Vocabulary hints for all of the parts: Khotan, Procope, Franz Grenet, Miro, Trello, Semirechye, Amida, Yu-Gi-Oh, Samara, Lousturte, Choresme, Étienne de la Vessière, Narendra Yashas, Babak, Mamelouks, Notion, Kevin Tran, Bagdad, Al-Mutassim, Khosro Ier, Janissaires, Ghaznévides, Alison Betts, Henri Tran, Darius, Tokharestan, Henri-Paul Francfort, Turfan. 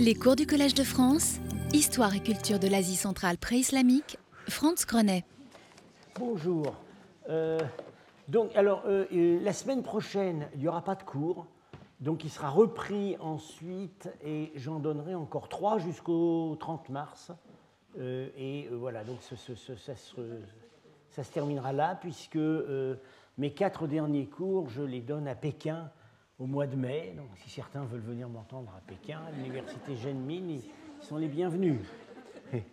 Les cours du Collège de France, Histoire et culture de l'Asie centrale pré-islamique, Franz Grenet. Bonjour. La semaine prochaine, il n'y aura pas de cours. Donc, il sera repris ensuite et j'en donnerai encore 3 jusqu'au 30 mars. Voilà, donc ça se terminera là, puisque mes 4 derniers cours, je les donne à Pékin au mois de mai. Donc, si certains veulent venir m'entendre à Pékin, à l'université Genmine, ils sont les bienvenus. Et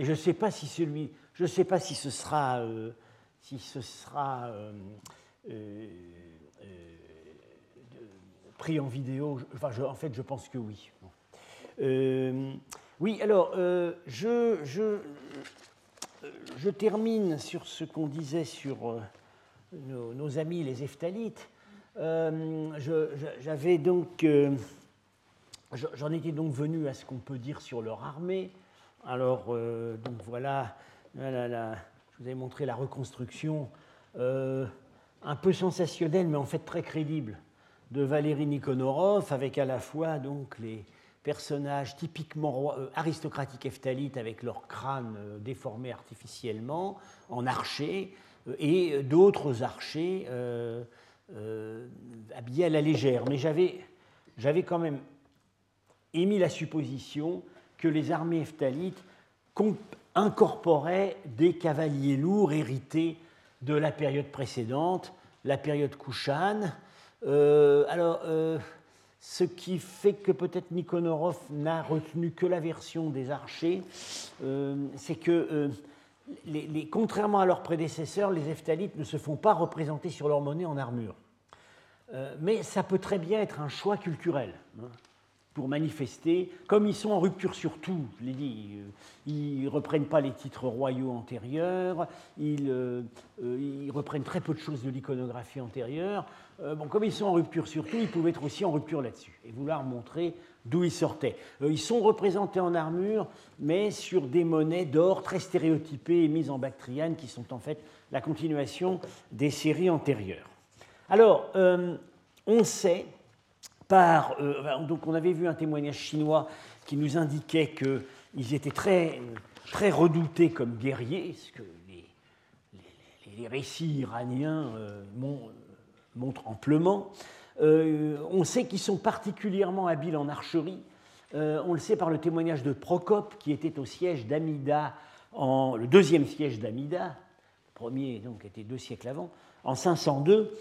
je ne sais pas si ce sera pris en vidéo. Enfin, en fait, je pense que oui. Je termine sur ce qu'on disait sur nos amis les Hephtalites. J'en étais donc venu à ce qu'on peut dire sur leur armée. Alors, donc voilà, je vous ai montré la reconstruction un peu sensationnelle, mais en fait très crédible, de Valéry Nikonorov, avec à la fois donc les personnages typiquement aristocratiques heftalites avec leur crâne déformé artificiellement en archers et d'autres archers habillés à la légère. Mais j'avais quand même émis la supposition que les armées heftalites incorporaient des cavaliers lourds hérités de la période précédente, la période Kouchane. Ce qui fait que peut-être Nikonorov n'a retenu que la version des archers, c'est que, contrairement à leurs prédécesseurs, les Heftalites ne se font pas représenter sur leur monnaie en armure. Mais ça peut très bien être un choix culturel, hein, pour manifester. Comme ils sont en rupture sur tout, je l'ai dit, ils ne reprennent pas les titres royaux antérieurs, ils reprennent très peu de choses de l'iconographie antérieure. Comme ils sont en rupture sur tout, ils pouvaient être aussi en rupture là-dessus et vouloir montrer d'où ils sortaient. Ils sont représentés en armure, mais sur des monnaies d'or très stéréotypées et mises en Bactriane, qui sont en fait la continuation des séries antérieures. Alors, on sait par... donc on avait vu un témoignage chinois qui nous indiquait qu'ils étaient très, très redoutés comme guerriers, ce que les récits iraniens montre amplement. On sait qu'ils sont particulièrement habiles en archerie. On le sait par le témoignage de Procope, qui était au siège d'Amida, le deuxième siège d'Amida, le premier donc était 2 siècles avant, en 502,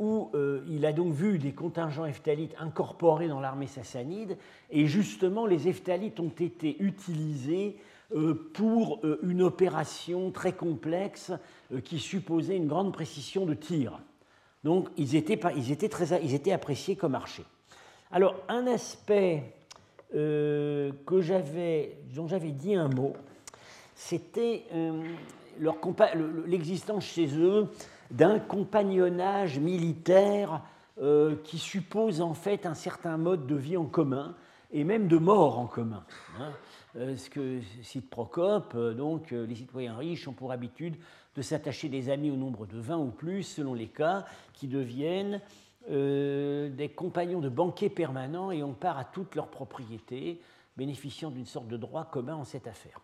où il a donc vu des contingents heftalites incorporés dans l'armée sassanide. Et justement, les heftalites ont été utilisés pour une opération très complexe qui supposait une grande précision de tir. Donc, ils étaient appréciés comme archers. Alors, un aspect dont j'avais dit un mot, c'était l'existence chez eux d'un compagnonnage militaire qui suppose en fait un certain mode de vie en commun et même de mort en commun, hein. Ce que cite Procope, donc les citoyens riches ont pour habitude de s'attacher des amis au nombre de 20 ou plus, selon les cas, qui deviennent des compagnons de banquets permanents et ont part à toutes leurs propriétés, bénéficiant d'une sorte de droit commun en cette affaire.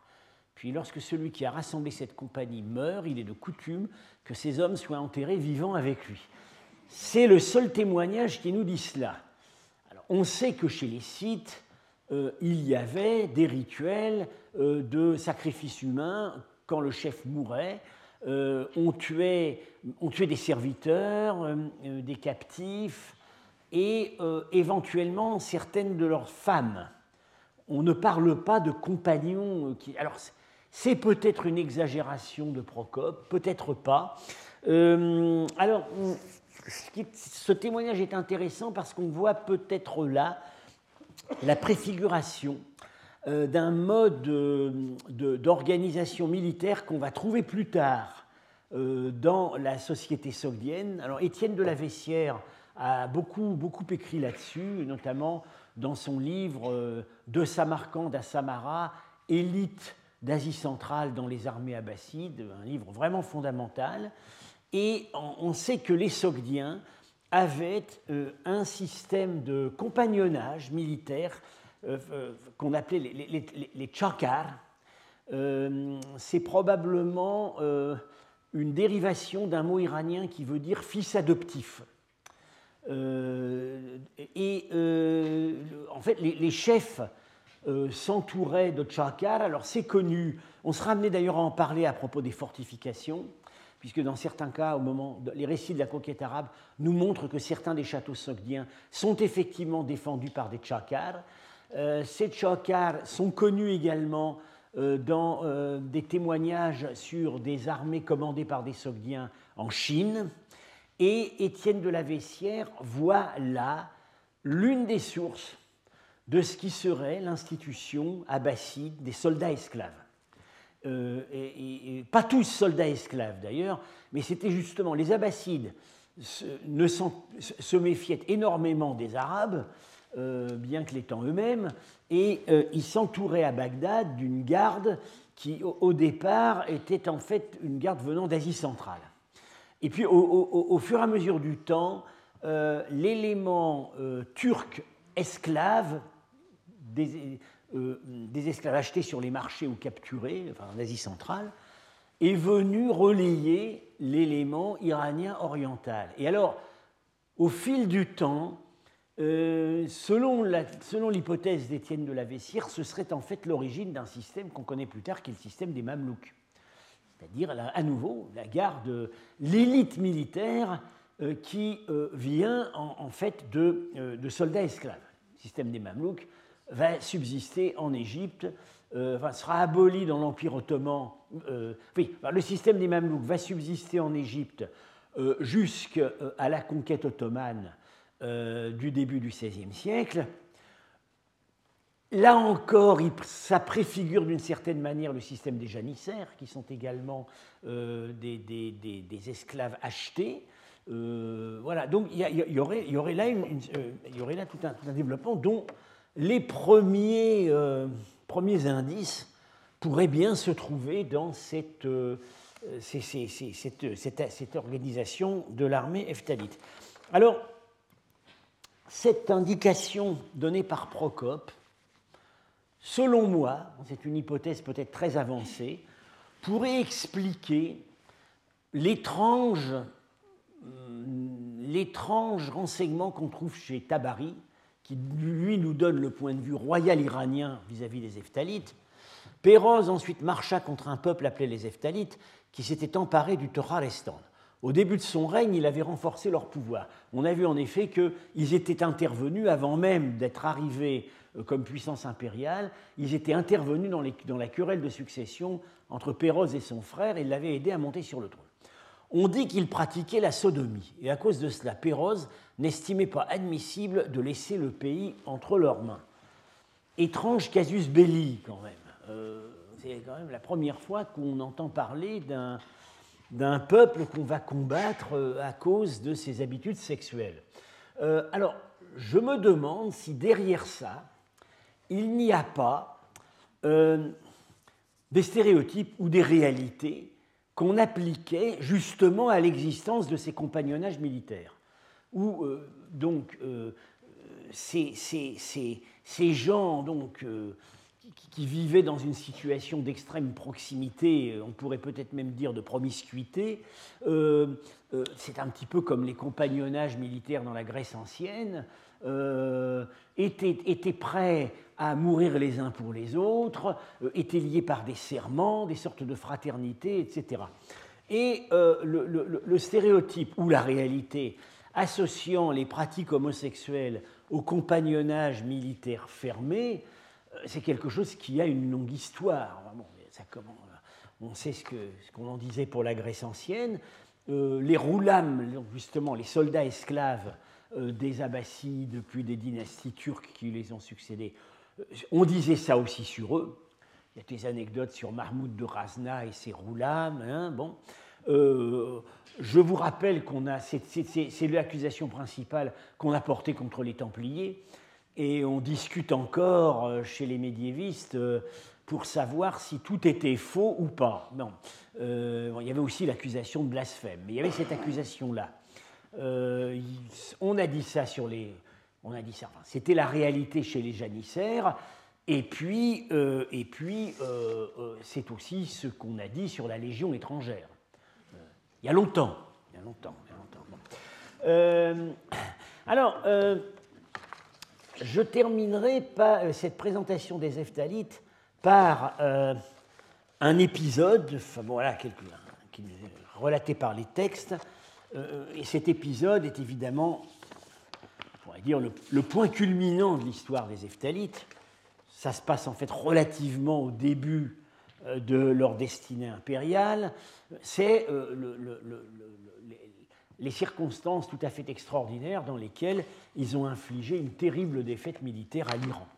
Puis lorsque celui qui a rassemblé cette compagnie meurt, il est de coutume que ces hommes soient enterrés vivants avec lui. C'est le seul témoignage qui nous dit cela. Alors, on sait que chez les Scythes, il y avait des rituels de sacrifice humain. Quand le chef mourait, on tuait des serviteurs, des captifs et éventuellement certaines de leurs femmes. On ne parle pas de compagnons. Alors, c'est peut-être une exagération de Procope, peut-être pas. Alors, ce témoignage est intéressant parce qu'on voit peut-être là la préfiguration d'un mode d'organisation militaire qu'on va trouver plus tard dans la société sogdienne. Alors, Étienne de la Vessière a beaucoup écrit là-dessus, notamment dans son livre De Samarcande à Samara, Élite d'Asie centrale dans les armées abbassides, un livre vraiment fondamental. Et on sait que les Sogdiens avait un système de compagnonnage militaire qu'on appelait les tcharkars. C'est probablement une dérivation d'un mot iranien qui veut dire « fils adoptif ». En fait, les chefs s'entouraient de tcharkars. Alors, c'est connu. On se ramenait d'ailleurs à en parler à propos des fortifications, puisque dans certains cas, les récits de la conquête arabe nous montrent que certains des châteaux sogdiens sont effectivement défendus par des tcharkars. Ces tcharkars sont connus également dans des témoignages sur des armées commandées par des Sogdiens en Chine. Et Étienne de la Vessière voit là l'une des sources de ce qui serait l'institution abbasside des soldats esclaves. Pas tous soldats esclaves d'ailleurs, mais c'était justement les Abbassides se méfiaient énormément des Arabes, bien que l'étant eux-mêmes, et ils s'entouraient à Bagdad d'une garde qui, au départ, était en fait une garde venant d'Asie centrale. Et puis, au fur et à mesure du temps, l'élément turc esclave, des esclaves achetés sur les marchés ou capturés, enfin en Asie centrale, est venu relayer l'élément iranien oriental. Et alors, au fil du temps, selon l'hypothèse d'Étienne de la Vessière, ce serait en fait l'origine d'un système qu'on connaît plus tard, qui est le système des Mamelouks. C'est-à-dire, à nouveau, la garde, l'élite militaire qui vient en fait de soldats esclaves. Le système des Mamelouks va subsister en Égypte, sera aboli dans l'Empire ottoman. Le système des Mamelouks va subsister en Égypte jusqu'à la conquête ottomane du début du XVIe siècle. Là encore, ça préfigure d'une certaine manière le système des Janissaires, qui sont également des esclaves achetés. Voilà. Donc, il y aurait là tout un développement dont les premiers indices pourraient bien se trouver dans cette organisation de l'armée hephthalite. Alors, cette indication donnée par Procope, selon moi, c'est une hypothèse peut-être très avancée, pourrait expliquer l'étrange renseignement qu'on trouve chez Tabari, qui lui nous donne le point de vue royal iranien vis-à-vis des Hephtalites. Péroz ensuite marcha contre un peuple appelé les Hephtalites, qui s'était emparé du Tokharestan. Au début de son règne, il avait renforcé leur pouvoir. On a vu en effet qu'ils étaient intervenus avant même d'être arrivés comme puissance impériale. Ils étaient intervenus dans la querelle de succession entre Péroz et son frère et l'avaient aidé à monter sur le trône. On dit qu'ils pratiquaient la sodomie. Et à cause de cela, Péroz n'estimait pas admissible de laisser le pays entre leurs mains. Étrange casus belli, quand même. C'est quand même la première fois qu'on entend parler d'un peuple qu'on va combattre à cause de ses habitudes sexuelles. Alors, je me demande si derrière ça, il n'y a pas des stéréotypes ou des réalités qu'on appliquait justement à l'existence de ces compagnonnages militaires, où ces gens qui vivaient dans une situation d'extrême proximité, on pourrait peut-être même dire de promiscuité. C'est un petit peu comme les compagnonnages militaires dans la Grèce ancienne, étaient prêts à mourir les uns pour les autres, étaient liés par des serments, des sortes de fraternités, etc. Et le stéréotype ou la réalité associant les pratiques homosexuelles au compagnonnage militaire fermé, c'est quelque chose qui a une longue histoire. Bon, on sait ce qu'on en disait pour la Grèce ancienne. Les roulams, justement, les soldats esclaves des Abbassides, puis des dynasties turques qui les ont succédés, on disait ça aussi sur eux. Il y a des anecdotes sur Mahmoud de Razna et ses roulams. Je vous rappelle qu'on a... C'est l'accusation principale qu'on a portée contre les Templiers. Et on discute encore chez les médiévistes pour savoir si tout était faux ou pas. Non. Il y avait aussi l'accusation de blasphème, mais il y avait cette accusation-là. On a dit ça sur les... On a dit ça, enfin, c'était la réalité chez les janissaires. Et puis, c'est aussi ce qu'on a dit sur la Légion étrangère. Il y a longtemps. Bon. Alors, je terminerai cette présentation des Heftalites par un épisode, enfin, bon, voilà, relaté par les textes. Et cet épisode est évidemment, on pourrait dire, le point culminant de l'histoire des Heftalites. Ça se passe en fait relativement au début de leur destinée impériale. C'est les circonstances tout à fait extraordinaires dans lesquelles ils ont infligé une terrible défaite militaire à l'Iran.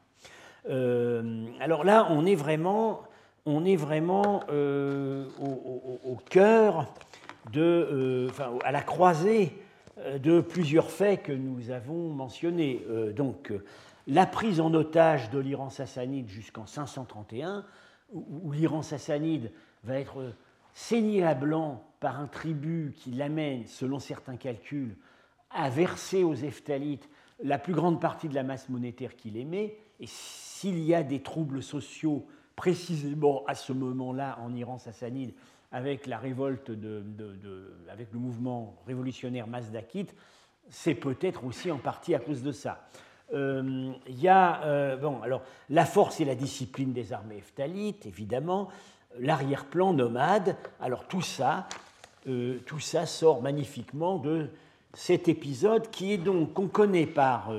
Alors là, on est vraiment au cœur de, enfin, à la croisée de plusieurs faits que nous avons mentionnés. Donc, la prise en otage de l'Iran sassanide jusqu'en 531, où l'Iran sassanide va être saigné à blanc par un tribut qui l'amène, selon certains calculs, à verser aux Heftalites la plus grande partie de la masse monétaire qu'il émet. Et s'il y a des troubles sociaux précisément à ce moment-là en Iran sassanide, avec la révolte avec le mouvement révolutionnaire masdakite, c'est peut-être aussi en partie à cause de ça. Il y a la force et la discipline des armées heftalites, évidemment, l'arrière-plan nomade. Alors tout ça sort magnifiquement de cet épisode qui est donc qu'on connaît par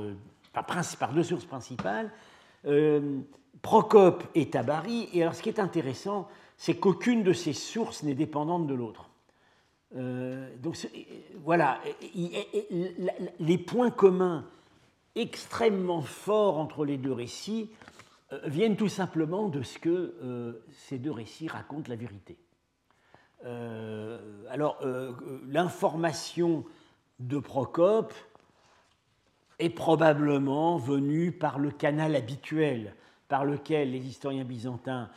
deux sources principales, Procope et Tabari. Et alors ce qui est intéressant, c'est qu'aucune de ces sources n'est dépendante de l'autre. Les points communs extrêmement forts entre les deux récits viennent tout simplement de ce que ces deux récits racontent la vérité. Alors, l'information de Procope est probablement venue par le canal habituel par lequel les historiens byzantins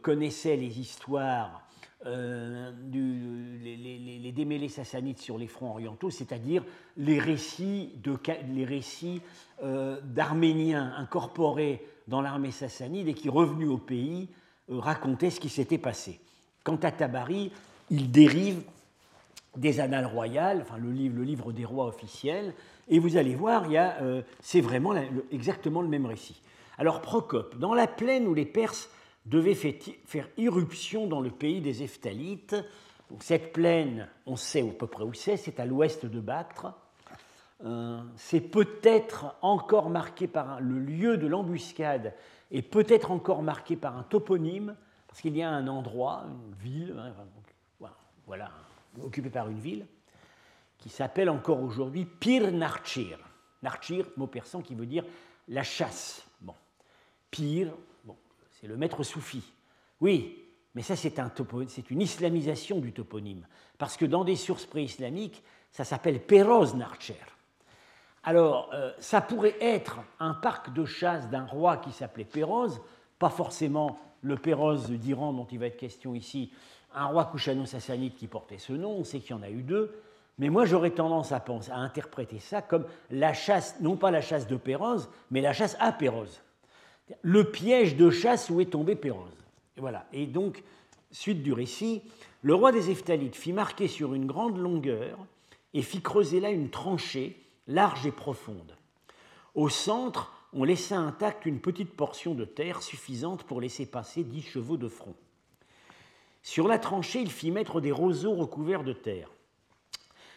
connaissaient les histoires les démêlés sassanides sur les fronts orientaux, c'est-à-dire les récits d'Arméniens incorporés dans l'armée sassanide et qui, revenus au pays, racontaient ce qui s'était passé. Quant à Tabari, il dérive des annales royales, enfin le livre des rois officiels, et vous allez voir, c'est vraiment exactement le même récit. Alors Procope, dans la plaine où les Perses devaient faire irruption dans le pays des Heftalites. Cette plaine, on sait à peu près où c'est à l'ouest de Bactre. C'est peut-être encore marqué par le lieu de l'embuscade et peut-être encore marqué par un toponyme, parce qu'il y a un endroit, une ville, occupé par une ville, qui s'appelle encore aujourd'hui Pir Narchir. Narchir, mot persan qui veut dire la chasse. Bon. Pir, c'est le maître soufi. Oui, mais ça, c'est une islamisation du toponyme, parce que dans des sources pré-islamiques, ça s'appelle Péroz Narcher. Alors, ça pourrait être un parc de chasse d'un roi qui s'appelait Péroz, pas forcément le Péroz d'Iran dont il va être question ici, un roi kouchano-sassanide qui portait ce nom, on sait qu'il y en a eu deux, mais moi, j'aurais tendance à interpréter ça comme la chasse, non pas la chasse de Péroz, mais la chasse à Péroz. Le piège de chasse où est tombé Péroz. Voilà. Et donc, suite du récit, le roi des Heftalites fit marquer sur une grande longueur et fit creuser là une tranchée large et profonde. Au centre, on laissa intacte une petite portion de terre suffisante pour laisser passer 10 chevaux de front. Sur la tranchée, il fit mettre des roseaux recouverts de terre.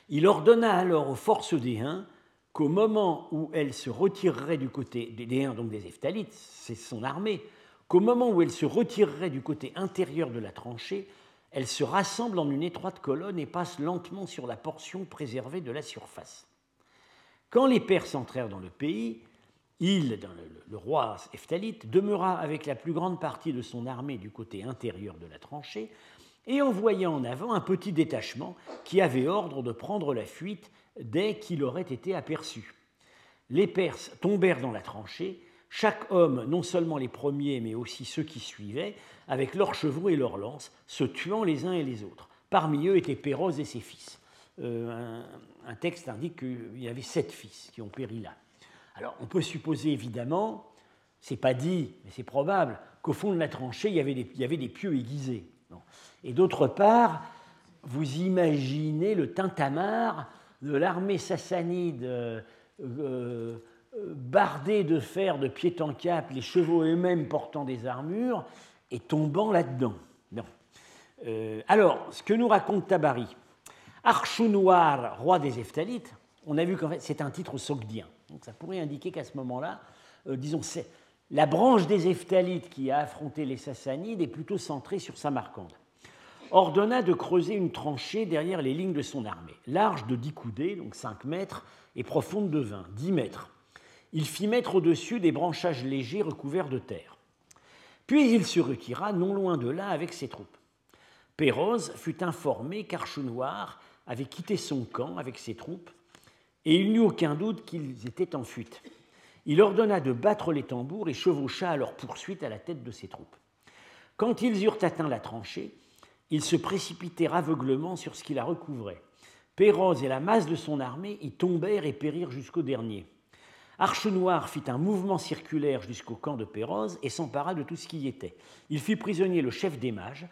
Il ordonna alors aux forces des Huns qu'au moment où elle se retirerait du côté des Huns, donc des Heftalites, c'est son armée, qu'au moment où elle se retirerait du côté intérieur de la tranchée, elle se rassemble en une étroite colonne et passe lentement sur la portion préservée de la surface. Quand les Perses entrèrent dans le pays, le roi Heftalite demeura avec la plus grande partie de son armée du côté intérieur de la tranchée et envoya en avant un petit détachement qui avait ordre de prendre la fuite dès qu'il aurait été aperçu. Les Perses tombèrent dans la tranchée, chaque homme, non seulement les premiers, mais aussi ceux qui suivaient, avec leurs chevaux et leurs lances, se tuant les uns et les autres. Parmi eux étaient Péroz et ses fils. un texte indique qu'il y avait 7 fils qui ont péri là. Alors, on peut supposer évidemment, c'est pas dit, mais c'est probable, qu'au fond de la tranchée, il y avait des pieux aiguisés. Et d'autre part, vous imaginez le tintamarre de l'armée sassanide bardée de fer de pied en cap, les chevaux eux-mêmes portant des armures, et tombant là-dedans. Alors, ce que nous raconte Tabari, Archou-Noir, roi des Hephtalites, on a vu qu'en fait c'est un titre sogdien. Donc ça pourrait indiquer qu'à ce moment-là, disons, c'est la branche des Heftalites qui a affronté les Sassanides est plutôt centrée sur Samarcande. Ordonna de creuser une tranchée derrière les lignes de son armée, large de 10 coudées, donc 5 mètres, et profonde de 20, 10 mètres. Il fit mettre au-dessus des branchages légers recouverts de terre. Puis il se retira non loin de là avec ses troupes. Péroz fut informé qu'Archou-Noir avait quitté son camp avec ses troupes, et il n'eut aucun doute qu'ils étaient en fuite. Il ordonna de battre les tambours et chevaucha à leur poursuite à la tête de ses troupes. Quand ils eurent atteint la tranchée, ils se précipitèrent aveuglement sur ce qui la recouvrait. Péroz et la masse de son armée y tombèrent et périrent jusqu'au dernier. Archou-Noir fit un mouvement circulaire jusqu'au camp de Péroz et s'empara de tout ce qui y était. Il fit prisonnier le chef des mages.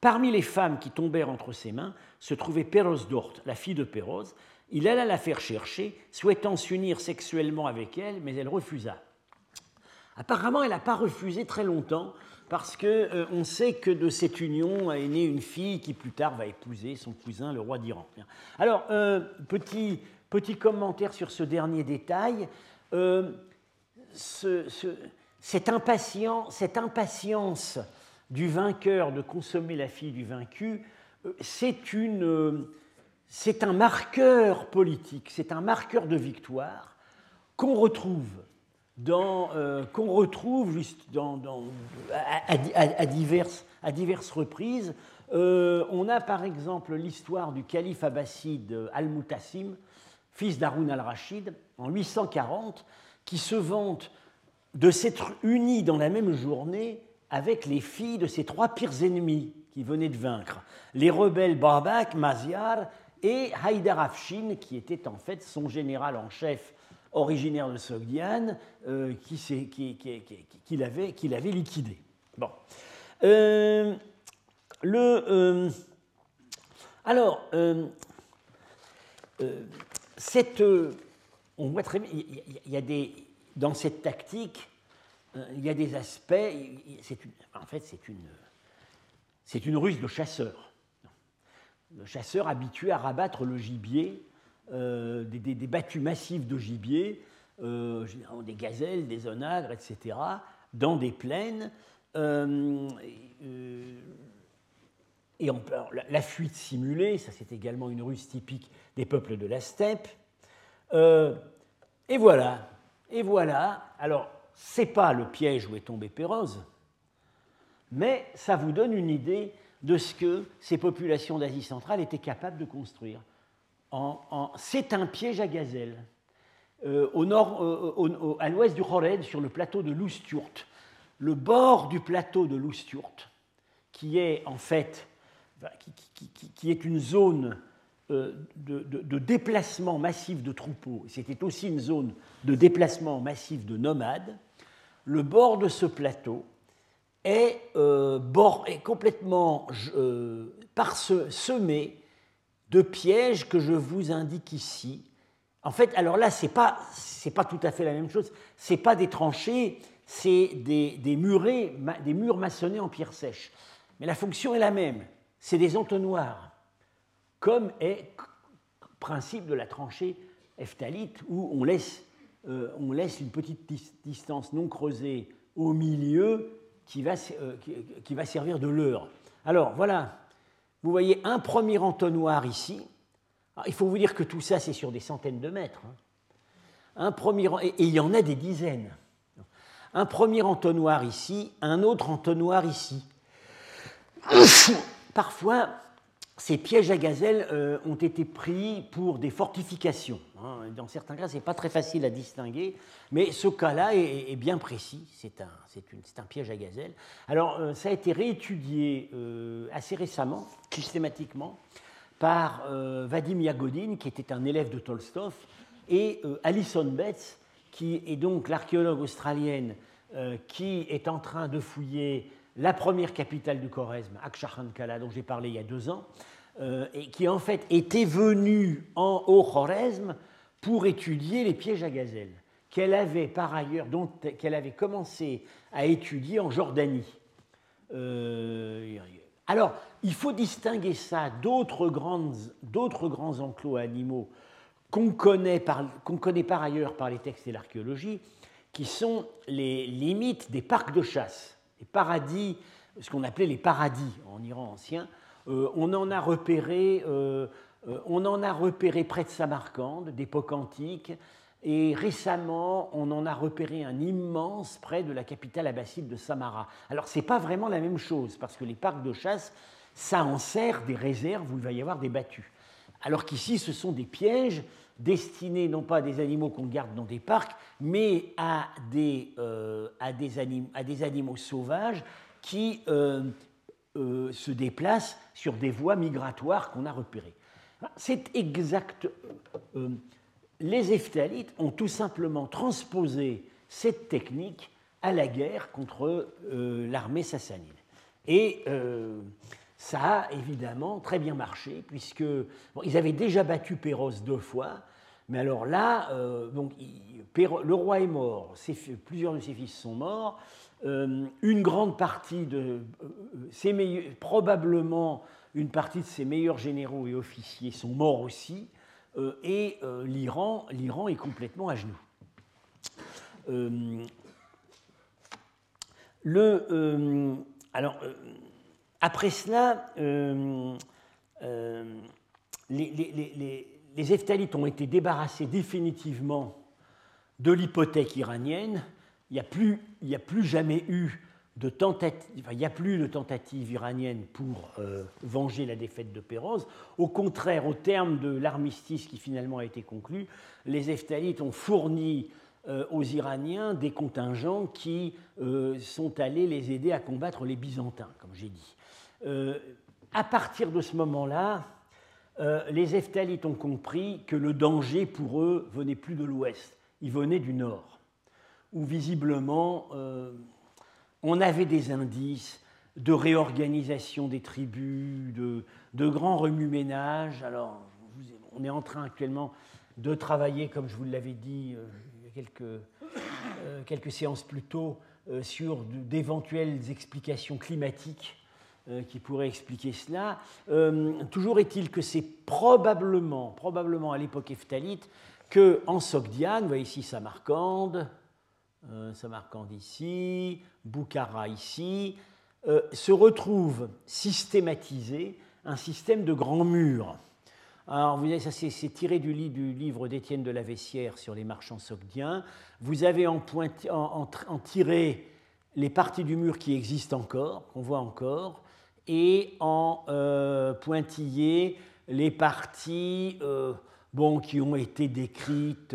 Parmi les femmes qui tombèrent entre ses mains se trouvait Péroz d'Orthe, la fille de Péroz. Il alla la faire chercher, souhaitant s'unir sexuellement avec elle, mais elle refusa. Apparemment, elle n'a pas refusé très longtemps, parce qu'on sait que de cette union est née une fille qui plus tard va épouser son cousin, le roi d'Iran. Alors, petit commentaire sur ce dernier détail. Cette impatience du vainqueur de consommer la fille du vaincu, c'est un marqueur politique, c'est un marqueur de victoire qu'on retrouve à diverses reprises. On a par exemple l'histoire du calife abbasside Al-Mutassim, fils d'Haroun al-Rachid, en 840, qui se vante de s'être uni dans la même journée avec les filles de ses 3 pires ennemis qui venaient de vaincre, les rebelles Babak, Mazyar et Haïdar Afshin, qui était en fait son général en chef originaire de Sogdiane, qui l'avait liquidé. Bon. On voit très bien, dans cette tactique, il y a des aspects, c'est une ruse de chasseur. Le chasseur habitué à rabattre le gibier, des battues massives de gibier, des gazelles, des onagres, etc., dans des plaines. La fuite simulée, ça c'est également une ruse typique des peuples de la steppe. Et voilà. Alors, c'est pas le piège où est tombé Péroz, mais ça vous donne une idée de ce que ces populations d'Asie centrale étaient capables de construire. C'est un piège à gazelle, à l'ouest du Khored, sur le plateau de Lousturte. Le bord du plateau de Lousturte, qui est en fait qui est une zone de déplacement massif de troupeaux, c'était aussi une zone de déplacement massif de nomades, le bord de ce plateau est complètement semé de pièges que je vous indique ici. En fait, alors là, c'est pas tout à fait la même chose. C'est pas des tranchées, c'est des murs maçonnés en pierre sèche. Mais la fonction est la même. C'est des entonnoirs, comme est le principe de la tranchée hephthalite, où on laisse une petite distance non creusée au milieu, qui va servir de leurre. Alors, voilà, vous voyez un premier entonnoir ici. Alors, il faut vous dire que tout ça, c'est sur des centaines de mètres. Un premier, et il y en a des dizaines. Un premier entonnoir ici, un autre entonnoir ici. Parfois, ces pièges à gazelle ont été pris pour des fortifications. Dans certains cas, ce n'est pas très facile à distinguer, mais ce cas-là est bien précis. C'est un piège à gazelle. Alors, ça a été réétudié assez récemment, systématiquement, par Vadim Yagodin, qui était un élève de Tolstoï, et Alison Betts, qui est donc l'archéologue australienne qui est en train de fouiller la première capitale du Choresme, Akshahankala, dont j'ai parlé il y a 2 ans, et qui en fait était venue en Haut-Choresme pour étudier les pièges à gazelle, qu'elle avait par ailleurs, dont qu'elle avait commencé à étudier en Jordanie. Alors, il faut distinguer ça d'autres grands enclos animaux qu'on connaît par ailleurs par les textes et l'archéologie, qui sont les limites des parcs de chasse, les paradis, ce qu'on appelait les paradis en Iran ancien. On en a repéré près de Samarcande, d'époque antique, et récemment, on en a repéré un immense près de la capitale abbasside de Samara. Alors, ce n'est pas vraiment la même chose, parce que les parcs de chasse, ça en sert des réserves où il va y avoir des battues. Alors qu'ici, ce sont des pièges destinés non pas à des animaux qu'on garde dans des parcs, mais à des animaux sauvages qui se déplacent sur des voies migratoires qu'on a repérées. C'est exact. Les Hephtalites ont tout simplement transposé cette technique à la guerre contre l'armée sassanide. Et ça a évidemment très bien marché, puisque ils avaient déjà battu Péroz 2 fois, mais alors là, le roi est mort, plusieurs de ses fils sont morts, une grande partie probablement une partie de ses meilleurs généraux et officiers sont morts aussi, et l'Iran est complètement à genoux. Après cela, les Hephtalites ont été débarrassés définitivement de l'hypothèque iranienne. Il n'y a plus de tentative iranienne pour venger la défaite de Péroz. Au contraire, au terme de l'armistice qui finalement a été conclu, les Hephtalites ont fourni aux Iraniens des contingents qui sont allés les aider à combattre les Byzantins, comme j'ai dit. À partir de ce moment-là, les Hephtalites ont compris que le danger pour eux venait plus de l'ouest, il venait du nord, où visiblement on avait des indices de réorganisation des tribus, de grands remue-ménages. Alors, on est en train actuellement de travailler, comme je vous l'avais dit quelques séances plus tôt, sur d'éventuelles explications climatiques qui pourraient expliquer cela. Toujours est-il que c'est probablement à l'époque hephthalite qu'en Sogdiane, vous voyez ici Samarcande ici, Boukhara ici, se retrouve systématisé un système de grands murs. Alors, vous avez, ça c'est tiré du livre d'Étienne de la Vessière sur les marchands sogdiens. Vous avez en tiré les parties du mur qui existent encore, qu'on voit encore, et en pointillé les parties qui ont été décrites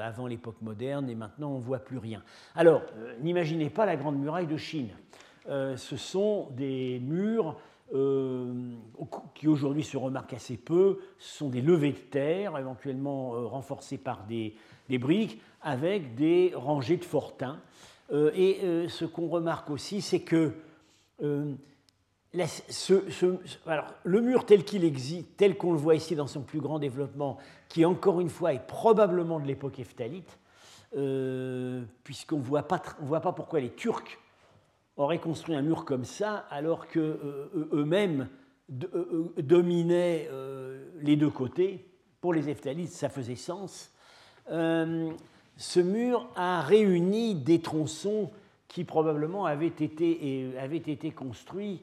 avant l'époque moderne, et maintenant on ne voit plus rien. Alors, n'imaginez pas la Grande Muraille de Chine. Ce sont des murs qui aujourd'hui se remarquent assez peu, ce sont des levées de terre, éventuellement renforcées par des briques, avec des rangées de fortins. Ce qu'on remarque aussi, c'est que le mur tel qu'il existe, tel qu'on le voit ici dans son plus grand développement, qui encore une fois est probablement de l'époque hephthalite, puisqu'on ne voit pas pourquoi les Turcs auraient construit un mur comme ça, alors que eux-mêmes dominaient les deux côtés. Pour les Hephthalites, ça faisait sens. Ce mur a réuni des tronçons qui probablement avaient été construits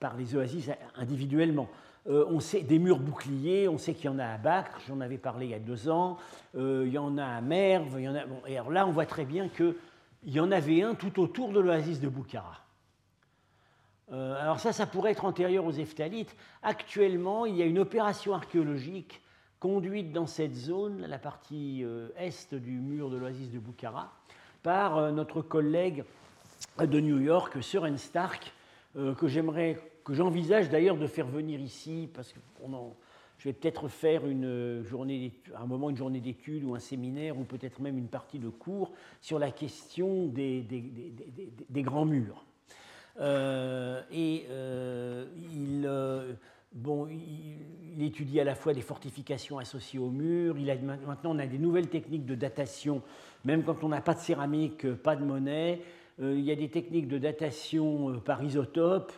par les oasis individuellement. On sait des murs boucliers, on sait qu'il y en a à Bactre, j'en avais parlé il y a 2 ans, il y en a à Merve, et alors là on voit très bien que il y en avait un tout autour de l'oasis de Boukhara. Alors ça pourrait être antérieur aux Hephtalites. Actuellement, il y a une opération archéologique conduite dans cette zone, la partie est du mur de l'oasis de Boukhara, par notre collègue de New York, Søren Stark, que j'aimerais que j'envisage d'ailleurs de faire venir ici, parce que je vais peut-être faire une journée d'études ou un séminaire, ou peut-être même une partie de cours sur la question des grands murs. Il étudie à la fois des fortifications associées aux murs. Maintenant, on a des nouvelles techniques de datation, même quand on n'a pas de céramique, pas de monnaie. Il y a des techniques de datation par isotope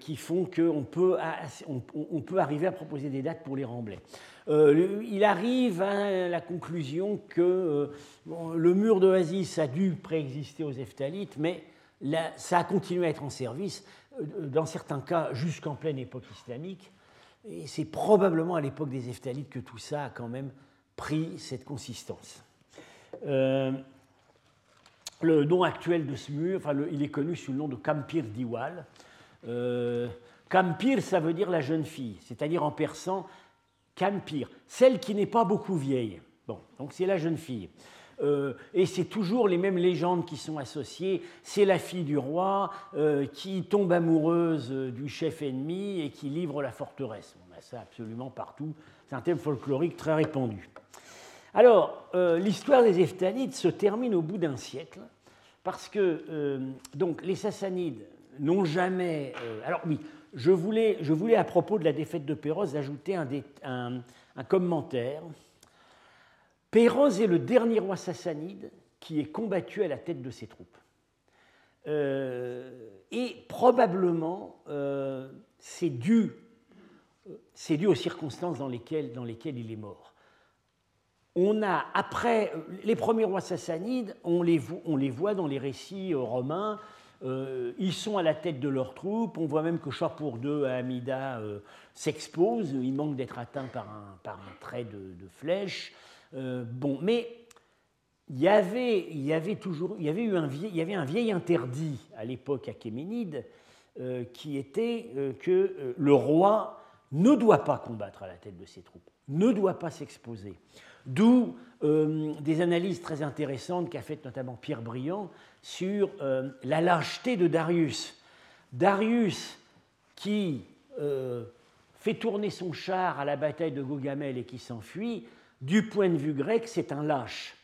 qui font qu'on peut arriver à proposer des dates pour les remblais. Il arrive à la conclusion que le mur d'Oasis a dû préexister aux Heftalites, mais ça a continué à être en service, dans certains cas jusqu'en pleine époque islamique. Et c'est probablement à l'époque des Heftalites que tout ça a quand même pris cette consistance. Le nom actuel de ce mur, il est connu sous le nom de Kampir Diwal. Kampir, ça veut dire la jeune fille, c'est-à-dire en persan, Kampir, celle qui n'est pas beaucoup vieille. Bon, donc c'est la jeune fille. Et c'est toujours les mêmes légendes qui sont associées. C'est la fille du roi qui tombe amoureuse du chef ennemi et qui livre la forteresse. On a ça absolument partout. C'est un thème folklorique très répandu. Alors, l'histoire des Heftalites se termine au bout d'un siècle parce que les Sassanides n'ont jamais... je voulais à propos de la défaite de Péroz ajouter un commentaire. Péroz est le dernier roi sassanide qui est combattu à la tête de ses troupes. Et probablement, c'est dû aux circonstances dans lesquelles il est mort. Après, les premiers rois sassanides, on les voit dans les récits romains. Ils sont à la tête de leurs troupes. On voit même que Shapur II à Amida s'expose. Il manque d'être atteint par un trait de flèche. Mais il y avait un vieil interdit à l'époque achéménide qui était que le roi ne doit pas combattre à la tête de ses troupes, ne doit pas s'exposer. D'où des analyses très intéressantes qu'a faites notamment Pierre Briand sur la lâcheté de Darius. Darius qui fait tourner son char à la bataille de Gaugamel et qui s'enfuit. Du point de vue grec, c'est un lâche,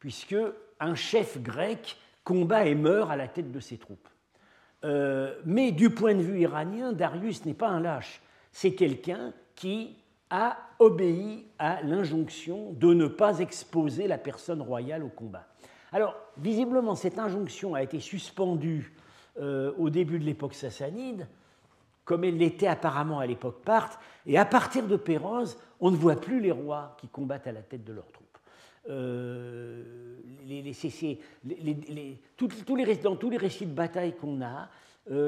puisque un chef grec combat et meurt à la tête de ses troupes. Mais du point de vue iranien, Darius n'est pas un lâche. C'est quelqu'un qui a obéi à l'injonction de ne pas exposer la personne royale au combat. Alors, visiblement, cette injonction a été suspendue au début de l'époque sassanide, comme elle l'était apparemment à l'époque parthe, et à partir de Péroz, on ne voit plus les rois qui combattent à la tête de leurs troupes. Dans tous les récits de bataille qu'on a,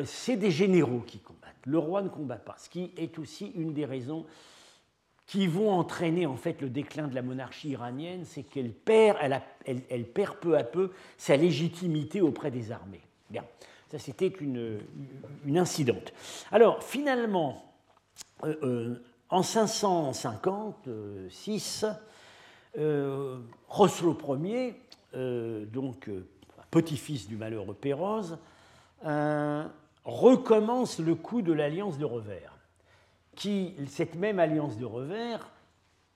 c'est des généraux qui combattent. Le roi ne combat pas, ce qui est aussi une des raisons qui vont entraîner en fait le déclin de la monarchie iranienne, c'est qu'elle perd peu à peu sa légitimité auprès des armées. Bien. Ça, c'était une incidente. Alors, finalement, en 556, Khosro Ier, petit-fils du malheureux Péroz, recommence le coup de l'alliance de revers. Cette même alliance de revers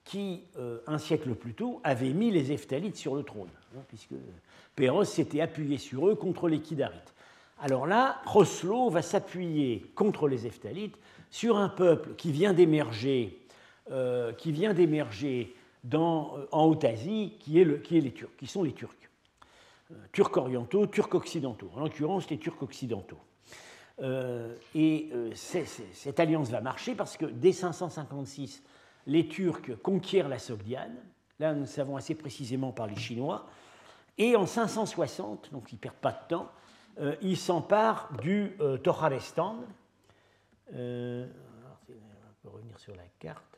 qui, un siècle plus tôt, avait mis les Heftalites sur le trône, hein, puisque Péroz s'était appuyé sur eux contre les Kidarites. Alors là, Khosro va s'appuyer contre les Heftalites sur un peuple qui vient d'émerger en Haute-Asie, qui sont les Turcs. Turcs orientaux, Turcs occidentaux, en l'occurrence les Turcs occidentaux. Cette alliance va marcher parce que dès 556, les Turcs conquièrent la Sogdiane. Là, nous savons assez précisément par les Chinois. Et en 560, donc ils ne perdent pas de temps, il s'empare du Tokharestan. On peut revenir sur la carte,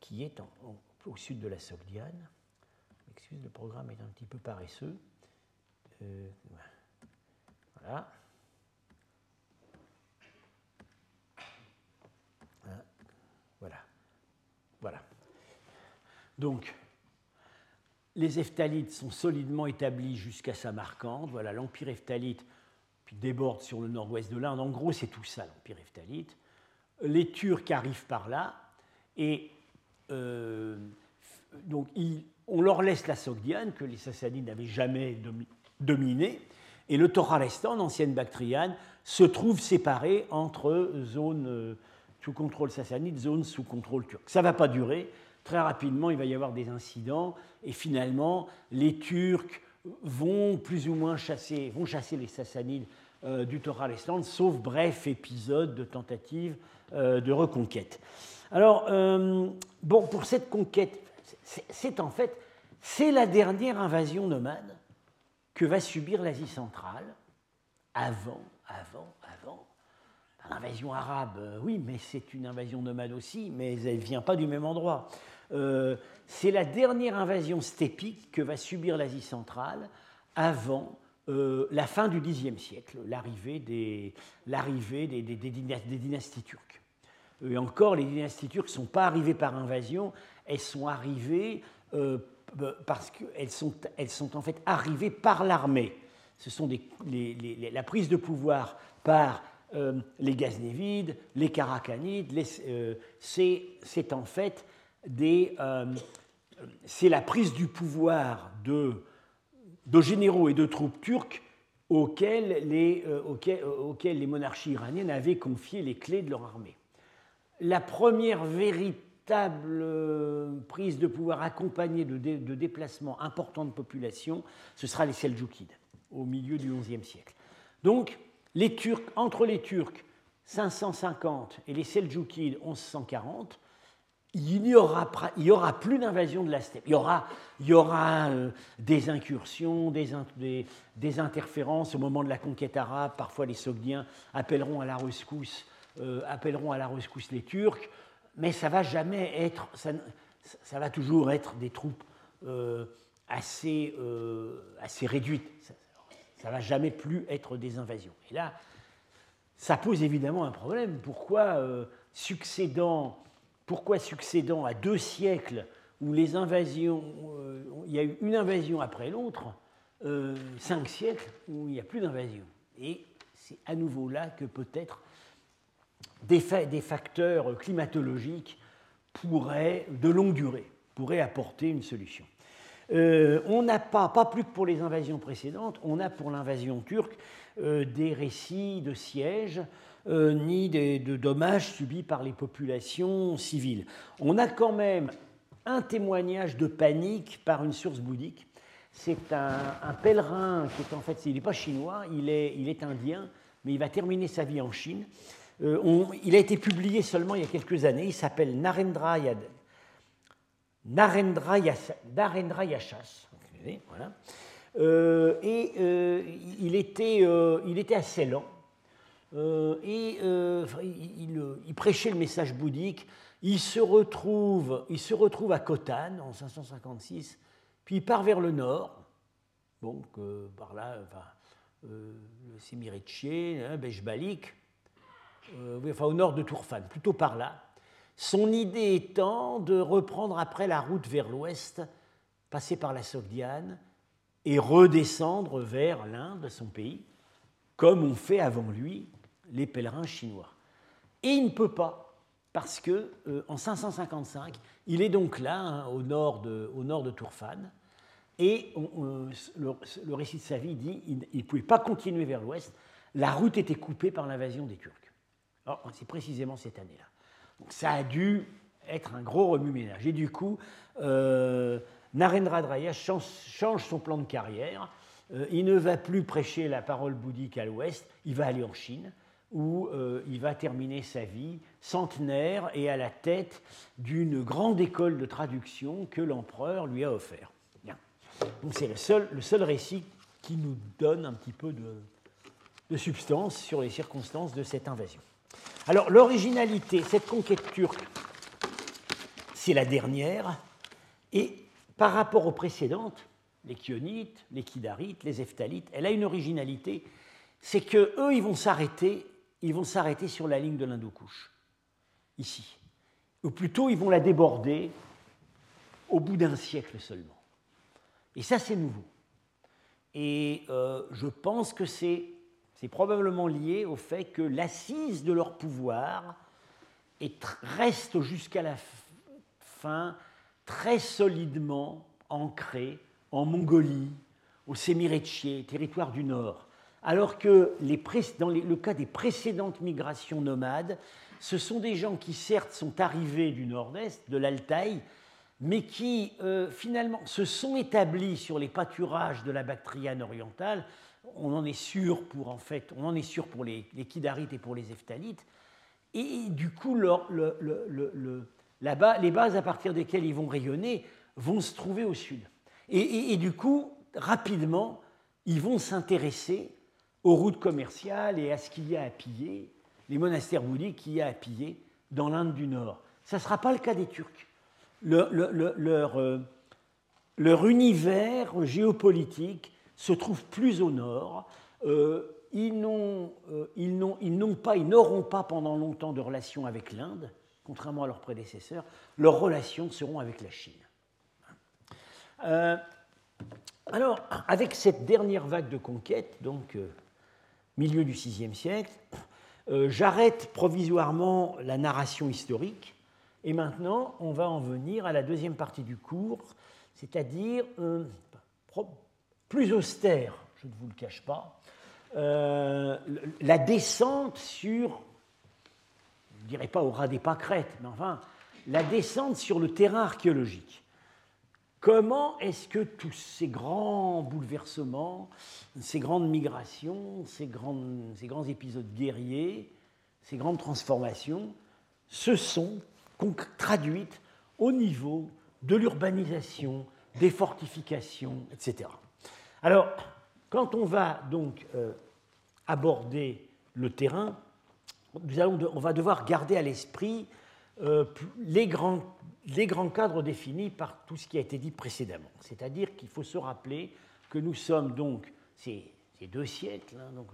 qui est au sud de la Sogdiane. Excuse, le programme est un petit peu paresseux. Voilà. Voilà. Donc, les Heftalites sont solidement établis jusqu'à Samarcande. Voilà l'empire Heftalite qui déborde sur le nord-ouest de l'Inde. En gros, c'est tout ça, l'Empire hephthalite. Les Turcs arrivent par là, et donc on leur laisse la Sogdiane, que les Sassanides n'avaient jamais dominée, et le Tokharestan, l'ancienne Bactriane, se trouve séparé entre zones sous contrôle sassanide, zones sous contrôle turc. Ça ne va pas durer. Très rapidement, il va y avoir des incidents, et finalement, les Turcs vont plus ou moins chasser les Sassanides du Tokharestan, sauf bref épisode de tentative de reconquête. Alors, bon, pour cette conquête, c'est la dernière invasion nomade que va subir l'Asie centrale avant. L'invasion arabe, oui, mais c'est une invasion nomade aussi, mais elle ne vient pas du même endroit. C'est la dernière invasion stéppique que va subir l'Asie centrale avant la fin du Xe siècle, l'arrivée des dynasties turques. Et encore, les dynasties turques ne sont pas arrivées par invasion, elles sont arrivées parce qu'elles sont en fait arrivées par l'armée. Ce sont la prise de pouvoir par les Ghaznévides, les Karakhanides, c'est en fait c'est la prise du pouvoir de généraux et de troupes turques auxquelles les monarchies iraniennes avaient confié les clés de leur armée. La première véritable prise de pouvoir accompagnée de déplacements importants de population, ce sera les Seldjoukides, au milieu du XIe siècle. Donc, entre les Turcs, 550, et les Seldjoukides, 1140, il n'y aura plus d'invasion de la steppe. Il y aura des incursions, des interférences au moment de la conquête arabe. Parfois, les Sogdiens appelleront à la rescousse les Turcs, mais ça va toujours être des troupes assez réduites. Ça ne va jamais plus être des invasions. Et là, ça pose évidemment un problème. Pourquoi succédant à 2 siècles où les invasions, il y a eu une invasion après l'autre, 5 siècles où il n'y a plus d'invasion. Et c'est à nouveau là que peut-être des facteurs climatologiques de longue durée pourraient apporter une solution. On n'a pas plus que pour les invasions précédentes, on a pour l'invasion turque des récits de sièges ni de dommages subis par les populations civiles. On a quand même un témoignage de panique par une source bouddhique. C'est un pèlerin qui est en fait, il n'est pas chinois, il est indien, mais il va terminer sa vie en Chine. Il a été publié seulement il y a quelques années, il s'appelle Narendra Yashas, voilà. Il était à Ceylan il prêchait le message bouddhique. Il se retrouve à Khotan en 556, puis il part vers le nord, donc par là, le Semirechye, Bejbalik, au nord de Turfan, plutôt par là. Son idée étant de reprendre après la route vers l'ouest, passer par la Sogdiane et redescendre vers l'Inde, son pays, comme ont fait avant lui les pèlerins chinois. Et il ne peut pas, parce qu'en 555, il est donc là, au nord de Turfan, et le récit de sa vie dit qu'il ne pouvait pas continuer vers l'ouest, la route était coupée par l'invasion des Turcs. Alors, c'est précisément cette année-là. Donc ça a dû être un gros remue-ménage. Et du coup, Narendra Draya change son plan de carrière. Il ne va plus prêcher la parole bouddhique à l'ouest. Il va aller en Chine, où il va terminer sa vie centenaire et à la tête d'une grande école de traduction que l'empereur lui a offert. Bien. Donc c'est le seul récit qui nous donne un petit peu de substance sur les circonstances de cette invasion. Alors, l'originalité, cette conquête turque, c'est la dernière. Et par rapport aux précédentes, les Kionites, les Kidarites, les Hephtalites, elle a une originalité, c'est qu'eux, ils vont s'arrêter sur la ligne de l'Hindoukouche, ici. Ou plutôt, ils vont la déborder au bout d'1 siècle seulement. Et ça, c'est nouveau. Et je pense que c'est C'est probablement lié au fait que l'assise de leur pouvoir reste jusqu'à la fin très solidement ancrée en Mongolie, au Semirechye, territoire du Nord. Alors que dans le cas des précédentes migrations nomades, ce sont des gens qui certes sont arrivés du nord-est, de l'Altaï, mais qui finalement se sont établis sur les pâturages de la Bactriane orientale. On en est sûr pour les Kidarites et pour les Hephtalites. Et du coup, les bases à partir desquelles ils vont rayonner vont se trouver au sud. Et du coup, rapidement, ils vont s'intéresser aux routes commerciales et à ce qu'il y a à piller, les monastères bouddhiques qu'il y a à piller dans l'Inde du Nord. Ça ne sera pas le cas des Turcs. Leur univers géopolitique se trouve plus au nord. Ils n'auront pas pendant longtemps de relations avec l'Inde, contrairement à leurs prédécesseurs. Leurs relations seront avec la Chine. Alors, avec cette dernière vague de conquête, donc milieu du VIe siècle, j'arrête provisoirement la narration historique. Et maintenant, on va en venir à la deuxième partie du cours, c'est-à-dire plus austère, je ne vous le cache pas, la descente sur, je ne dirais pas au ras des pâquerettes, mais enfin, la descente sur le terrain archéologique. Comment est-ce que tous ces grands bouleversements, ces grandes migrations, ces grands épisodes guerriers, ces grandes transformations se sont traduites au niveau de l'urbanisation, des fortifications, etc. Alors, quand on va donc aborder le terrain, on va devoir garder à l'esprit les grands cadres définis par tout ce qui a été dit précédemment. C'est-à-dire qu'il faut se rappeler que nous sommes donc ces deux siècles, donc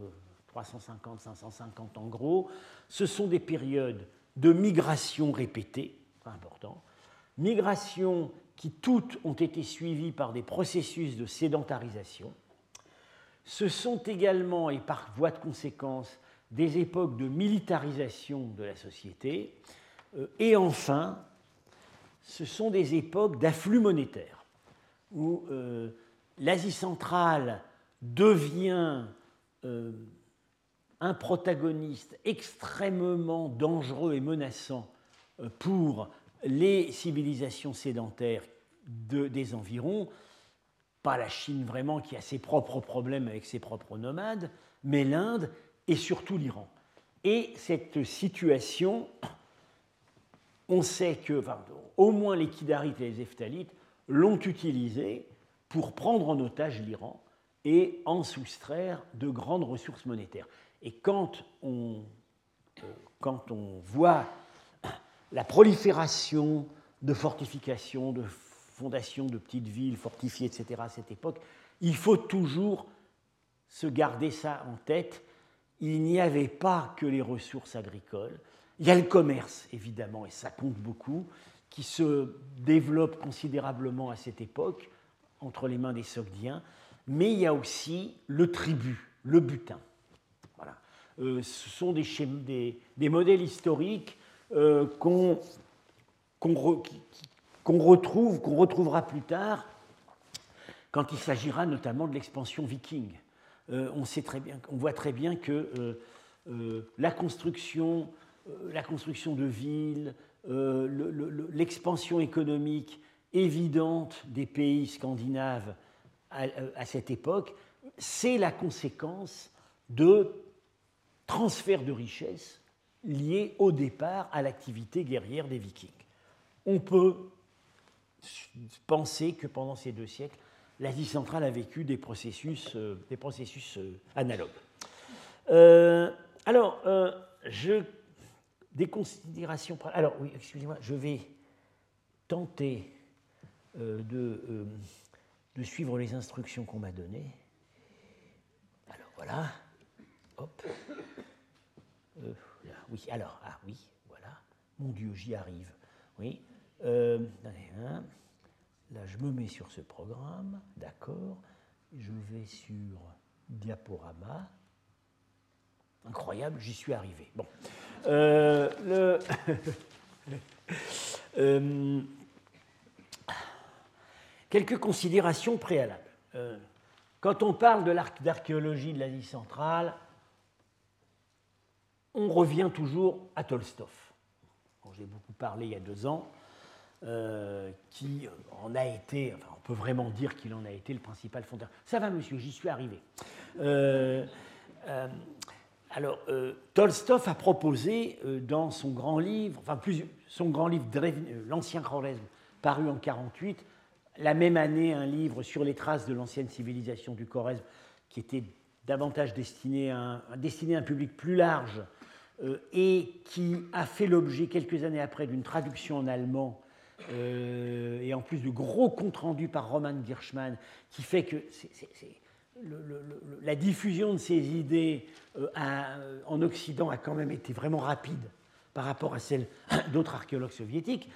350-550 en gros, ce sont des périodes de migration répétée, c'est important, migrations qui toutes ont été suivies par des processus de sédentarisation. Ce sont également, et par voie de conséquence, des époques de militarisation de la société. Et enfin, ce sont des époques d'afflux monétaire, où l'Asie centrale devient un protagoniste extrêmement dangereux et menaçant pour les civilisations sédentaires des environs. Pas la Chine vraiment, qui a ses propres problèmes avec ses propres nomades, mais l'Inde et surtout l'Iran. Et cette situation, on sait que, au moins les Kidarites et les Hephtalites l'ont utilisée pour prendre en otage l'Iran et en soustraire de grandes ressources monétaires. Et quand on voit la prolifération de fortifications, de fondations de petites villes fortifiées, etc., à cette époque, il faut toujours se garder ça en tête. Il n'y avait pas que les ressources agricoles. Il y a le commerce, évidemment, et ça compte beaucoup, qui se développe considérablement à cette époque, entre les mains des Sogdiens, mais il y a aussi le tribut, le butin. Voilà. Ce sont des modèles historiques qu'on retrouvera plus tard quand il s'agira notamment de l'expansion viking. On voit très bien que la construction de villes, l'expansion économique évidente des pays scandinaves à cette époque, c'est la conséquence de transferts de richesses liés au départ à l'activité guerrière des Vikings. On peut penser que pendant ces deux siècles, l'Asie centrale a vécu des processus analogues. Des considérations. Alors, oui, excusez-moi, je vais tenter de suivre les instructions qu'on m'a données. Alors, voilà. Hop. Voilà. Mon Dieu, j'y arrive. Oui. Là, je me mets sur ce programme. D'accord. Je vais sur Diaporama. Incroyable, j'y suis arrivé. Bon. Quelques considérations préalables. Quand on parle de d'archéologie de l'Asie centrale, on revient toujours à Tolstoï, dont j'ai beaucoup parlé il y a 2 ans, qui en a été, enfin, on peut vraiment dire qu'il en a été le principal fondateur. Ça va, monsieur, j'y suis arrivé. Alors, Tolstoï a proposé dans son grand livre, enfin, son grand livre, L'Ancien Choresme, paru en 1948, la même année, un livre sur les traces de l'ancienne civilisation du Choresme, qui était davantage destiné à un public plus large et qui a fait l'objet, quelques années après, d'une traduction en allemand et en plus de gros comptes rendus par Roman Gershman, qui fait que la diffusion de ces idées en Occident a quand même été vraiment rapide par rapport à celle d'autres archéologues soviétiques.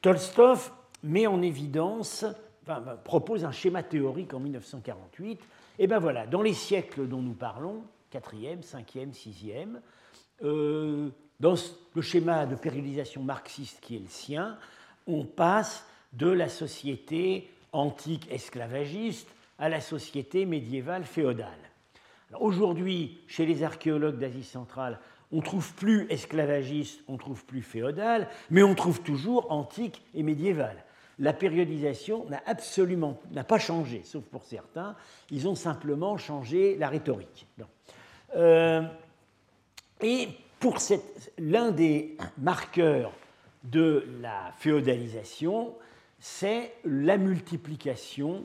Tolstoï met en évidence, enfin, propose un schéma théorique en 1948. Et bien voilà, dans les siècles dont nous parlons, 4e, 5e, 6e, dans le schéma de périodisation marxiste qui est le sien, on passe de la société antique esclavagiste à la société médiévale féodale. Aujourd'hui, chez les archéologues d'Asie centrale, on ne trouve plus esclavagiste, on ne trouve plus féodal, mais on trouve toujours antique et médiéval. La périodisation n'a pas changé, sauf pour certains. Ils ont simplement changé la rhétorique. Et pour l'un des marqueurs de la féodalisation, c'est la multiplication